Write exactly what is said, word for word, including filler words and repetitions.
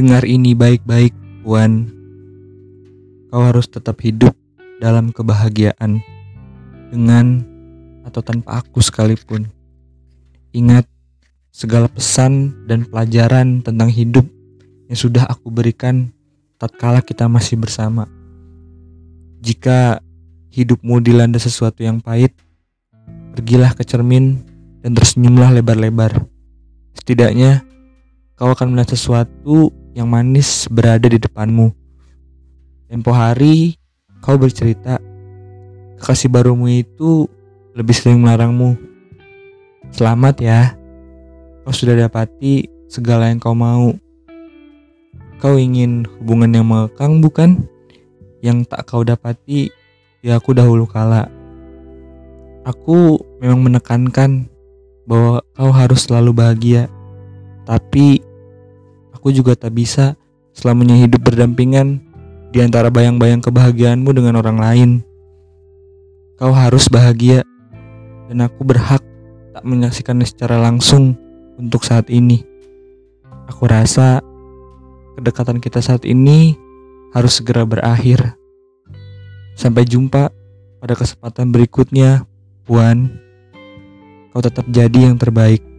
Dengar ini baik-baik, Puan. Kau harus tetap hidup dalam kebahagiaan, dengan atau tanpa aku sekalipun. Ingat, segala pesan dan pelajaran tentang hidup yang sudah aku berikan tatkala kita masih bersama. Jika hidupmu dilanda sesuatu yang pahit, pergilah ke cermin dan tersenyumlah lebar-lebar. Setidaknya, kau akan melihat sesuatu yang manis berada di depanmu. Tempo hari kau bercerita kekasih barumu itu lebih sering melarangmu. Selamat ya, kau sudah dapati segala yang kau mau. Kau ingin hubungan yang mengekang, bukan? Yang tak kau dapati ya aku dahulu kala. Aku memang menekankan bahwa kau harus selalu bahagia, tapi aku juga tak bisa selamanya hidup berdampingan di antara bayang-bayang kebahagiaanmu dengan orang lain. Kau harus bahagia, dan aku berhak tak menyaksikannya secara langsung untuk saat ini. Aku rasa kedekatan kita saat ini harus segera berakhir. Sampai jumpa pada kesempatan berikutnya, Puan. Kau tetap jadi yang terbaik.